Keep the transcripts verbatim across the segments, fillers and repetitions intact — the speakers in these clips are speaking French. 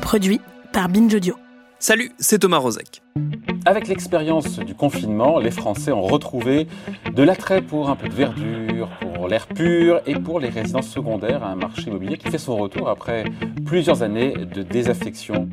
Produit par Binge Audio. Salut, c'est Thomas Rosec. Avec l'expérience du confinement, les Français ont retrouvé de l'attrait pour un peu de verdure, pour l'air pur et pour les résidences secondaires, un marché immobilier qui fait son retour après plusieurs années de désaffection.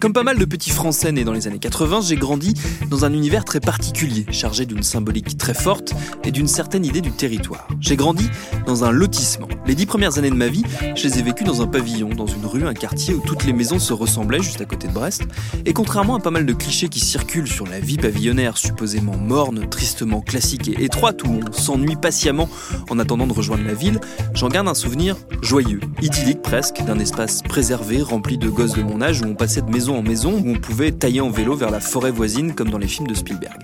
Comme pas mal de petits Français nés dans les années quatre-vingts, j'ai grandi dans un univers très particulier, chargé d'une symbolique très forte et d'une certaine idée du territoire. J'ai grandi dans un lotissement. Les dix premières années de ma vie, je les ai vécues dans un pavillon, dans une rue, un quartier où toutes les maisons se ressemblaient, juste à côté de Brest. Et contrairement à pas mal de clichés qui circulent sur la vie pavillonnaire, supposément morne, tristement classique et étroite, où on s'ennuie patiemment en attendant de rejoindre la ville, j'en garde un souvenir joyeux, idyllique presque, d'un espace préservé, rempli de gosses de mon âge, où on passait de maison en maison, où on pouvait tailler en vélo vers la forêt voisine comme dans les films de Spielberg.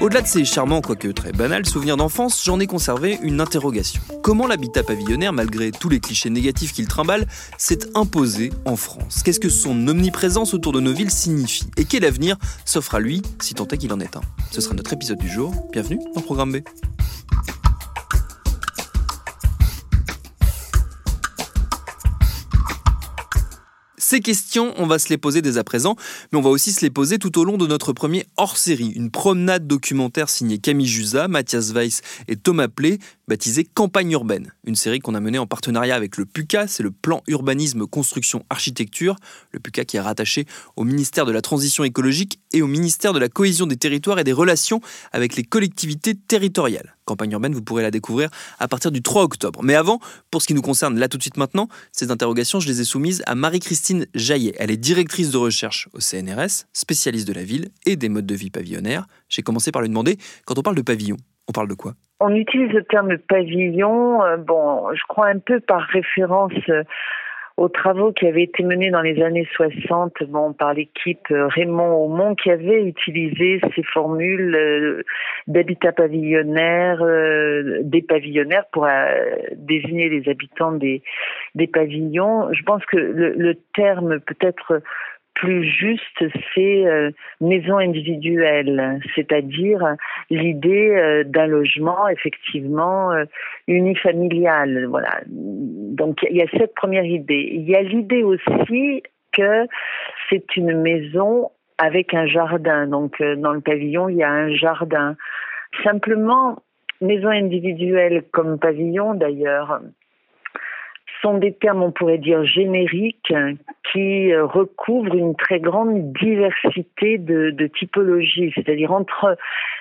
Au-delà de ces charmants, quoique très banals, souvenirs d'enfance, j'en ai conservé une interrogation. Comment l'habitat pavillonnaire, malgré tous les clichés négatifs qu'il trimballe, s'est imposé en France? Qu'est-ce que son omniprésence autour de nos villes signifie? Et quel avenir s'offre à lui, si tant est qu'il en est un? Ce sera notre épisode du jour. Bienvenue dans Programme B. Ces questions, on va se les poser dès à présent, mais on va aussi se les poser tout au long de notre premier hors-série, une promenade documentaire signée Camille Jusa, Mathias Weiss et Thomas Plé, baptisée Campagne urbaine. Une série qu'on a menée en partenariat avec le PUCA, c'est le Plan Urbanisme Construction Architecture, le PUCA qui est rattaché au ministère de la Transition écologique et au ministère de la Cohésion des territoires et des relations avec les collectivités territoriales. Campagne urbaine, vous pourrez la découvrir à partir du trois octobre. Mais avant, pour ce qui nous concerne là tout de suite maintenant, ces interrogations, je les ai soumises à Marie-Christine Jaillet. Elle est directrice de recherche au C N R S, spécialiste de la ville et des modes de vie pavillonnaires. J'ai commencé par lui demander, quand on parle de pavillon, on parle de quoi ? On utilise le terme pavillon, euh, bon, je crois un peu par référence euh, aux travaux qui avaient été menés dans les années soixante bon, par l'équipe Raymond Aumont qui avait utilisé ces formules euh, d'habitat pavillonnaire, euh, des pavillonnaires pour euh, désigner les habitants des, des pavillons. Je pense que le, le terme peut-être plus juste, c'est euh, maison individuelle, c'est-à-dire l'idée euh, d'un logement effectivement euh, unifamilial. Voilà. Donc il y a cette première idée. Il y a l'idée aussi que c'est une maison avec un jardin. Donc euh, dans le pavillon, il y a un jardin. Simplement, maison individuelle comme pavillon d'ailleurs, sont des termes, on pourrait dire, génériques qui recouvrent une très grande diversité de, de typologies, c'est-à-dire entre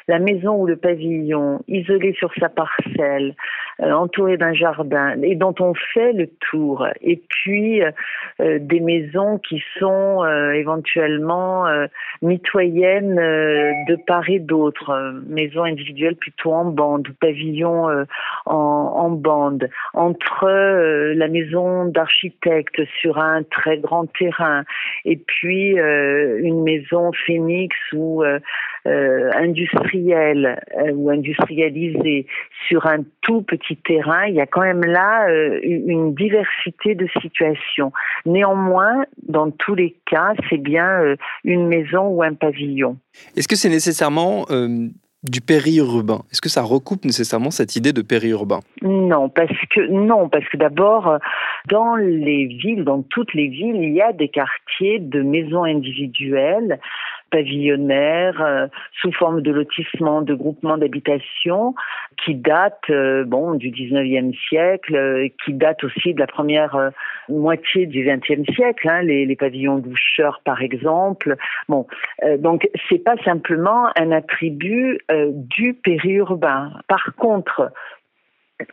la maison ou le pavillon, isolé sur sa parcelle, euh, entouré d'un jardin, et dont on fait le tour, et puis euh, des maisons qui sont euh, éventuellement euh, mitoyennes euh, de part et d'autre, euh, maisons individuelles plutôt en bande, pavillons euh, en, en bande, entre euh, la maison d'architecte sur un très grand terrain, et puis euh, une maison phénix ou euh, euh, industrielle, ou industrialisé sur un tout petit terrain, il y a quand même là euh, une diversité de situations. Néanmoins, dans tous les cas, c'est bien euh, une maison ou un pavillon. Est-ce que c'est nécessairement euh, du périurbain? Est-ce que ça recoupe nécessairement cette idée de périurbain? Non, parce que non, parce que d'abord, dans les villes, dans toutes les villes, il y a des quartiers de maisons individuelles, pavillonnaires, euh, sous forme de lotissements, de groupements d'habitation, qui datent euh, bon, du dix-neuvième siècle, euh, qui datent aussi de la première euh, moitié du vingtième siècle, hein, les, les pavillons doucheurs par exemple. Bon, euh, donc c'est pas simplement un attribut euh, du périurbain. Par contre,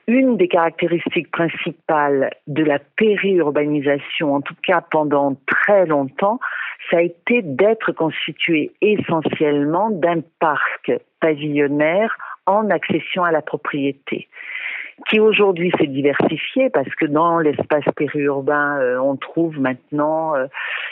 une des caractéristiques principales de la périurbanisation, en tout cas pendant très longtemps, ça a été d'être constitué essentiellement d'un parc pavillonnaire en accession à la propriété, qui aujourd'hui s'est diversifiée parce que dans l'espace périurbain, euh, on trouve maintenant euh,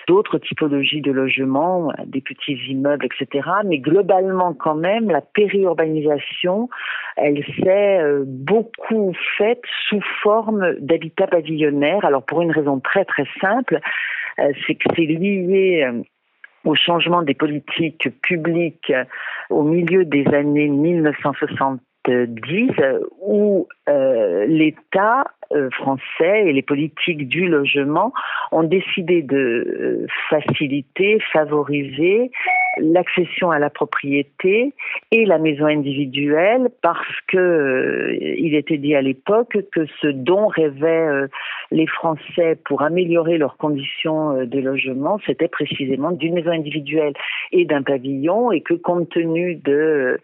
d'autres typologies de logements, des petits immeubles, et cetera. Mais globalement, quand même, la périurbanisation, elle s'est euh, beaucoup faite sous forme d'habitat pavillonnaire. Alors, pour une raison très, très simple, euh, c'est que c'est lié... Euh, au changement des politiques publiques au milieu des années mille neuf cent soixante-dix, où euh, l'État euh, français et les politiques du logement ont décidé de euh, faciliter, favoriser l'accession à la propriété et la maison individuelle parce que euh, il était dit à l'époque que ce dont rêvaient euh, les Français pour améliorer leurs conditions euh, de logement, c'était précisément d'une maison individuelle et d'un pavillon, et que compte tenu de euh,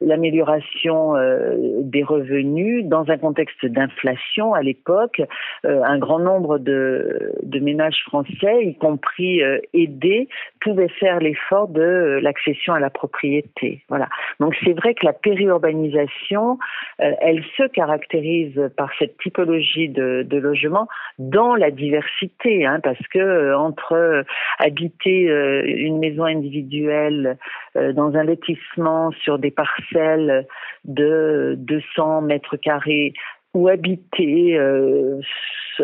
l'amélioration euh, des revenus dans un contexte d'inflation à l'époque, euh, un grand nombre de, de ménages français, y compris euh, aidés, pouvaient faire l'effort de l'accession à la propriété. Voilà. Donc c'est vrai que la périurbanisation, euh, elle se caractérise par cette typologie de, de logement dans la diversité, hein, parce que euh, entre euh, habiter euh, une maison individuelle euh, dans un lotissement sur des parcelles de deux cents mètres carrés ou habiter euh,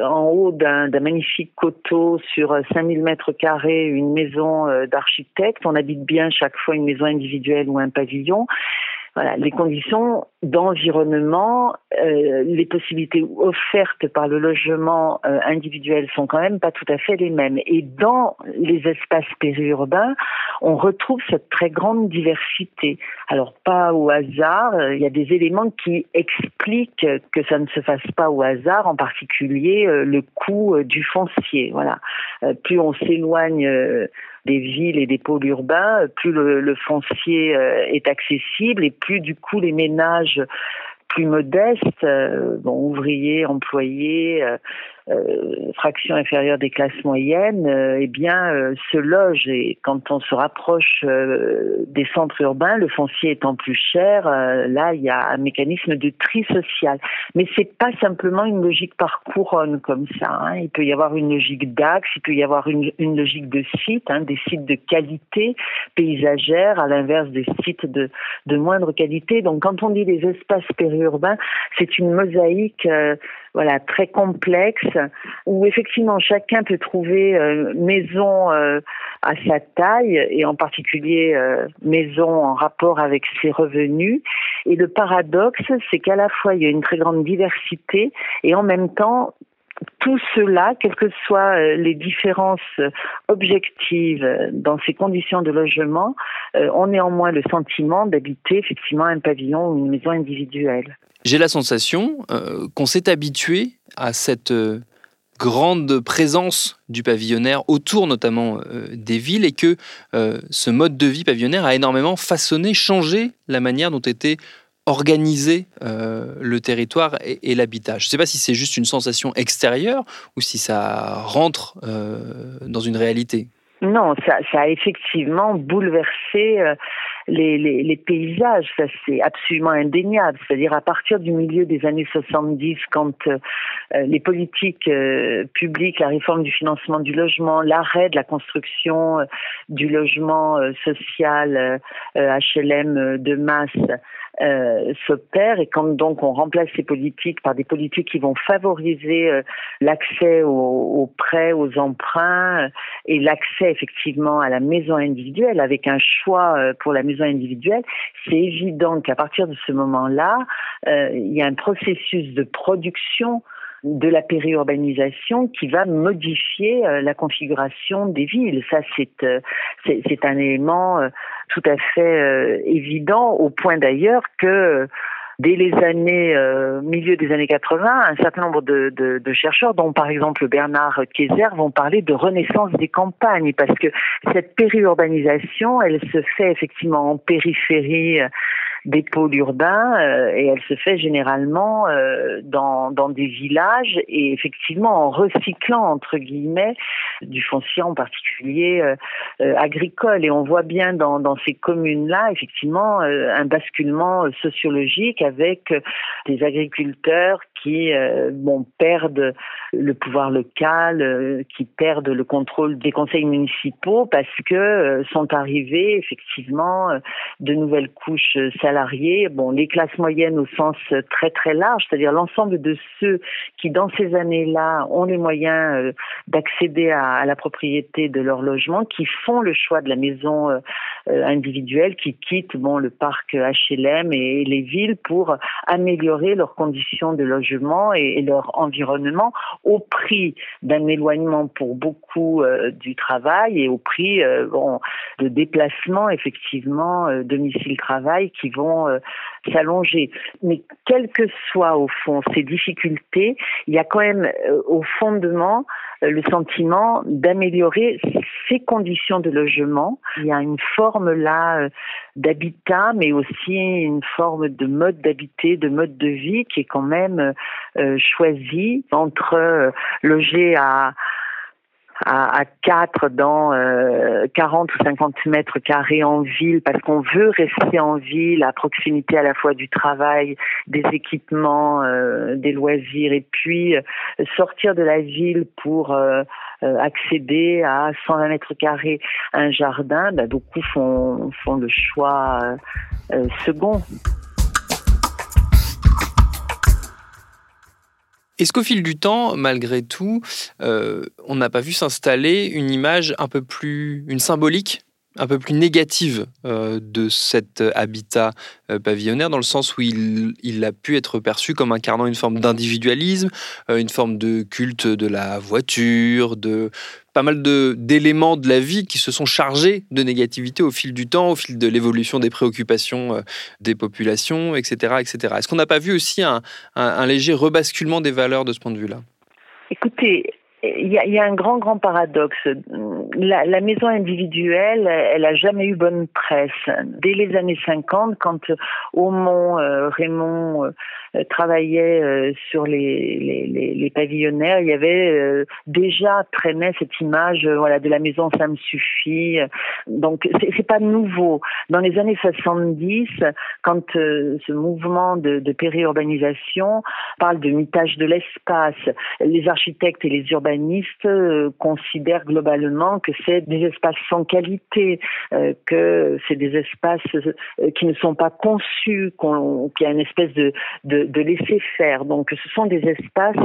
en haut d'un, d'un magnifique coteau sur cinq mille mètres carrés une maison euh, d'architecte, on habite bien chaque fois une maison individuelle ou un pavillon. Voilà, les conditions d'environnement, euh, les possibilités offertes par le logement euh, individuel sont quand même pas tout à fait les mêmes. Et dans les espaces périurbains, on retrouve cette très grande diversité. Alors pas au hasard, il euh, y a des éléments qui expliquent que ça ne se fasse pas au hasard, en particulier euh, le coût euh, du foncier. Voilà, euh, plus on s'éloigne euh, des villes et des pôles urbains, plus le, le foncier euh, est accessible et plus du coup les ménages plus modestes, euh, bon, ouvriers, employés, euh, euh, fraction inférieure des classes moyennes, euh, eh bien, euh, se logent. Et quand on se rapproche euh, des centres urbains, le foncier étant plus cher, euh, là, il y a un mécanisme de tri social. Mais c'est pas simplement une logique par couronne comme ça, hein. Il peut y avoir une logique d'axe, il peut y avoir une, une logique de site, hein, des sites de qualité paysagère, à l'inverse des sites de, de moindre qualité. Donc, quand on dit des espaces périurbains, c'est une mosaïque euh, voilà, très complexe, où effectivement chacun peut trouver euh, maison euh, à sa taille, et en particulier euh, maison en rapport avec ses revenus. Et le paradoxe, c'est qu'à la fois il y a une très grande diversité, et en même temps tout cela, quelles que soient les différences objectives dans ces conditions de logement, ont néanmoins le sentiment d'habiter effectivement un pavillon ou une maison individuelle. J'ai la sensation euh, qu'on s'est habitué à cette euh, grande présence du pavillonnaire autour notamment euh, des villes, et que euh, ce mode de vie pavillonnaire a énormément façonné, changé la manière dont était organiser euh, le territoire et, et l'habitat. Je ne sais pas si c'est juste une sensation extérieure ou si ça rentre euh, dans une réalité. Non, ça, ça a effectivement bouleversé euh, les, les, les paysages, ça c'est absolument indéniable. C'est-à-dire à partir du milieu des années soixante-dix, quand euh, les politiques euh, publiques, la réforme du financement du logement, l'arrêt de la construction euh, du logement euh, social euh, H L M de masse, Euh, s'opère, et quand donc on remplace ces politiques par des politiques qui vont favoriser euh, l'accès aux, aux prêts, aux emprunts euh, et l'accès effectivement à la maison individuelle avec un choix euh, pour la maison individuelle, c'est évident qu'à partir de ce moment-là, euh, il y a un processus de production de la périurbanisation qui va modifier euh, la configuration des villes. Ça, c'est, euh, c'est, c'est un élément euh, tout à fait euh, évident, au point d'ailleurs que euh, dès les années, euh, milieu des années quatre-vingts, un certain nombre de, de, de chercheurs, dont par exemple Bernard Kayser, vont parler de renaissance des campagnes, parce que cette périurbanisation, elle se fait effectivement en périphérie euh, des pôles urbains euh, et elle se fait généralement euh, dans, dans des villages et effectivement en recyclant entre guillemets du foncier en particulier euh, euh, agricole. Et on voit bien dans, dans ces communes-là effectivement euh, un basculement sociologique avec des agriculteurs qui euh, bon, perdent le pouvoir local, euh, qui perdent le contrôle des conseils municipaux parce que euh, sont arrivées effectivement euh, de nouvelles couches salariées, bon, les classes moyennes au sens très très large, c'est-à-dire l'ensemble de ceux qui dans ces années-là ont les moyens euh, d'accéder à, à la propriété de leur logement, qui font le choix de la maison euh, individuelle, qui quittent bon, le parc H L M et les villes pour améliorer leurs conditions de logement et leur environnement au prix d'un éloignement pour beaucoup euh, du travail et au prix euh, bon, de déplacements effectivement euh, domicile-travail qui vont euh, s'allonger. Mais quelles que soient au fond ces difficultés, il y a quand même euh, au fondement euh, le sentiment d'améliorer ces conditions de logement. Il y a une forme là euh, d'habitat mais aussi une forme de mode d'habiter, de mode de vie qui est quand même euh, choisi entre euh, loger à à quatre dans euh, quarante ou cinquante mètres carrés en ville parce qu'on veut rester en ville à proximité à la fois du travail, des équipements, euh, des loisirs et puis euh, sortir de la ville pour euh, accéder à cent vingt mètres carrés un jardin, bah, beaucoup font, font le choix euh, second. Est-ce qu'au fil du temps, malgré tout, euh, on n'a pas vu s'installer une image un peu plus, une symbolique, un peu plus négative euh, de cet habitat euh, pavillonnaire, dans le sens où il, il a pu être perçu comme incarnant une forme d'individualisme, euh, une forme de culte de la voiture, de pas mal de, d'éléments de la vie qui se sont chargés de négativité au fil du temps, au fil de l'évolution des préoccupations euh, des populations, et cetera, et cetera. Est-ce qu'on n'a pas vu aussi un, un, un léger rebasculement des valeurs de ce point de vue-là ? Écoutez, il y a, il y a un grand, grand paradoxe. La, la maison individuelle, elle a jamais eu bonne presse. Dès les années cinquante, quand Aumont, euh, Raymond euh, travaillait euh, sur les, les, les, les pavillonnaires, il y avait euh, déjà traînait cette image euh, voilà, de la maison, ça me suffit. Donc, c'est, c'est pas nouveau. Dans les années soixante-dix, quand euh, ce mouvement de, de périurbanisation parle de mitage de l'espace, les architectes et les urbanistes considèrent globalement que c'est des espaces sans qualité, euh, que c'est des espaces euh, qui ne sont pas conçus, qu'on, qu'il y a une espèce de, de, de laisser-faire. Donc, ce sont des espaces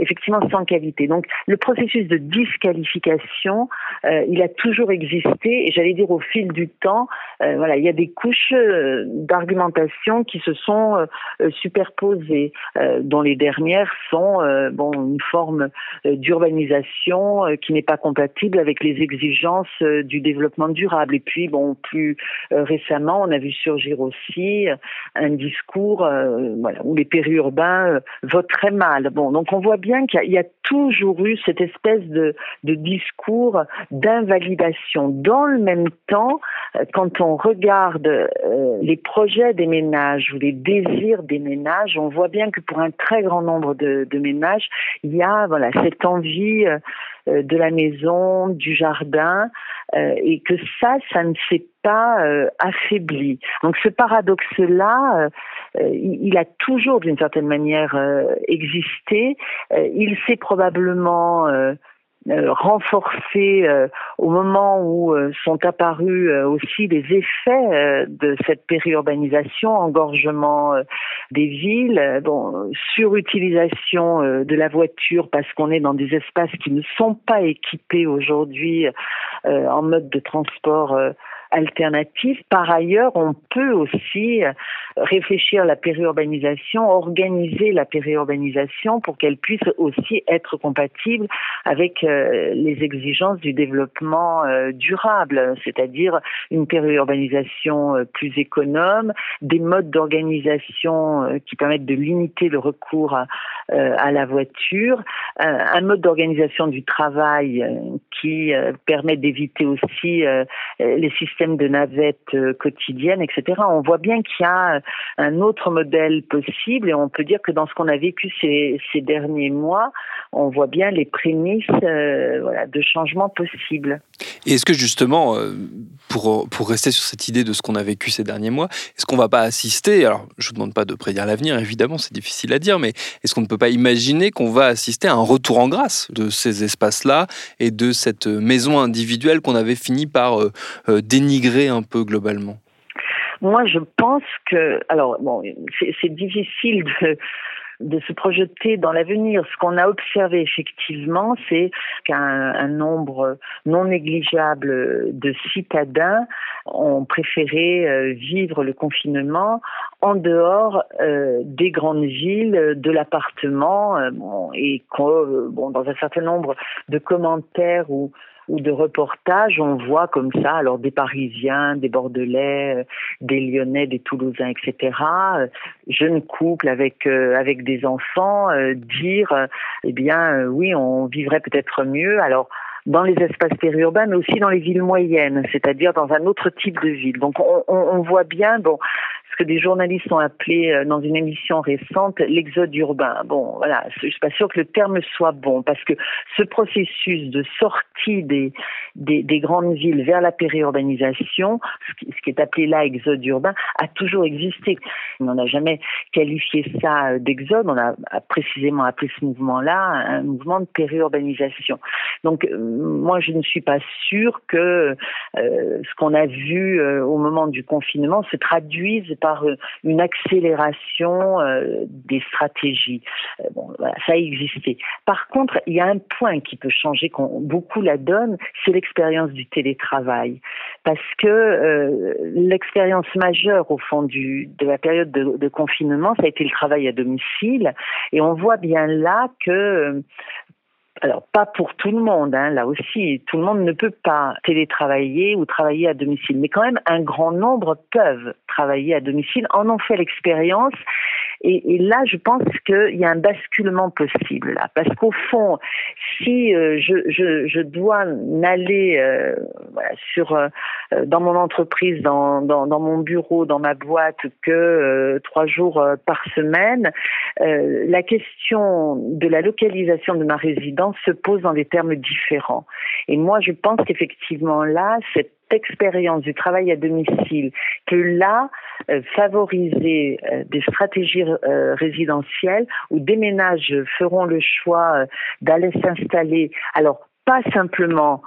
effectivement sans qualité. Donc, le processus de disqualification, euh, il a toujours existé et j'allais dire au fil du temps, euh, voilà, il y a des couches euh, d'argumentation qui se sont euh, superposées, euh, dont les dernières sont euh, bon, une forme euh, d'urbanisme urbanisation qui n'est pas compatible avec les exigences du développement durable. Et puis, bon, plus récemment, on a vu surgir aussi un discours euh, voilà, où les périurbains votent très mal. Bon, donc on voit bien qu'il y a, il y a toujours eu cette espèce de, de discours d'invalidation. Dans le même temps, quand on regarde euh, les projets des ménages ou les désirs des ménages, on voit bien que pour un très grand nombre de, de ménages, il y a voilà, cette envie de la maison, du jardin, euh, et que ça, ça ne s'est pas euh, affaibli. Donc ce paradoxe-là, euh, il a toujours d'une certaine manière euh, existé. Euh, il s'est probablement euh, Euh, renforcée euh, au moment où euh, sont apparus euh, aussi les effets euh, de cette périurbanisation, engorgement euh, des villes, euh, bon, surutilisation euh, de la voiture parce qu'on est dans des espaces qui ne sont pas équipés aujourd'hui euh, en mode de transport euh, alternatif. Par ailleurs, on peut aussi réfléchir à la périurbanisation, organiser la périurbanisation pour qu'elle puisse aussi être compatible avec les exigences du développement durable, c'est-à-dire une périurbanisation plus économe, des modes d'organisation qui permettent de limiter le recours à, à la voiture, un mode d'organisation du travail qui permet d'éviter aussi les systèmes de navettes quotidiennes, et cetera. On voit bien qu'il y a un autre modèle possible, et on peut dire que dans ce qu'on a vécu ces, ces derniers mois, on voit bien les prémices euh, voilà, de changements possibles. Et est-ce que justement, pour, pour rester sur cette idée de ce qu'on a vécu ces derniers mois, est-ce qu'on ne va pas assister, alors je ne vous demande pas de prédire l'avenir, évidemment c'est difficile à dire, mais est-ce qu'on ne peut pas imaginer qu'on va assister à un retour en grâce de ces espaces-là et de cette maison individuelle qu'on avait fini par euh, euh, dénigrer un peu globalement ? Moi je pense que, alors bon, c'est, c'est difficile de... de se projeter dans l'avenir. Ce qu'on a observé effectivement, c'est qu'un un nombre non négligeable de citadins ont préféré vivre le confinement en dehors euh, des grandes villes, de l'appartement, euh, bon, et que, bon, dans un certain nombre de commentaires ou ou de reportages, on voit comme ça, alors des Parisiens, des Bordelais, des Lyonnais, des Toulousains, et cetera, jeunes couples avec euh, avec des enfants, euh, dire, euh, eh bien, euh, oui, on vivrait peut-être mieux, alors dans les espaces périurbains, mais aussi dans les villes moyennes, c'est-à-dire dans un autre type de ville. Donc, on, on voit bien, bon, que des journalistes ont appelé dans une émission récente l'exode urbain. Bon, voilà, je suis pas sûre que le terme soit bon parce que ce processus de sortie des des, des grandes villes vers la périurbanisation, ce qui, ce qui est appelé là exode urbain, a toujours existé. On n'a jamais qualifié ça d'exode. On a précisément appelé ce mouvement-là un mouvement de périurbanisation. Donc, moi, je ne suis pas sûre que euh, ce qu'on a vu euh, au moment du confinement se traduise par par une accélération euh, des stratégies. Euh, bon, voilà, ça a existé. Par contre, il y a un point qui peut changer, qu'on, beaucoup la donne, c'est l'expérience du télétravail. Parce que euh, l'expérience majeure, au fond, du, de la période de, de confinement, ça a été le travail à domicile. Et on voit bien là que... Euh, alors, pas pour tout le monde, hein, là aussi, tout le monde ne peut pas télétravailler ou travailler à domicile. Mais quand même, un grand nombre peuvent travailler à domicile, en ont fait l'expérience. Et, et là, je pense qu'il y a un basculement possible, là. Parce qu'au fond, si euh, je, je, je dois m'aller euh, voilà, sur, euh, dans mon entreprise, dans, dans, dans mon bureau, dans ma boîte, que euh, trois jours euh, par semaine, euh, la question de la localisation de ma résidence se pose dans des termes différents. Et moi, je pense qu'effectivement, là, cette expérience du travail à domicile peut là euh, favoriser euh, des stratégies euh, résidentielles où des ménages feront le choix euh, d'aller s'installer, alors pas simplement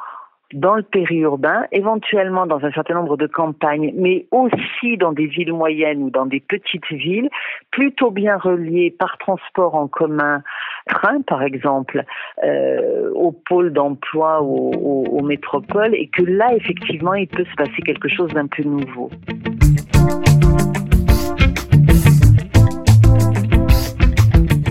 dans le périurbain, éventuellement dans un certain nombre de campagnes, mais aussi dans des villes moyennes ou dans des petites villes, plutôt bien reliées par transport en commun, train par exemple, euh, au pôle d'emploi, aux au, au métropoles, et que là, effectivement, il peut se passer quelque chose d'un peu nouveau.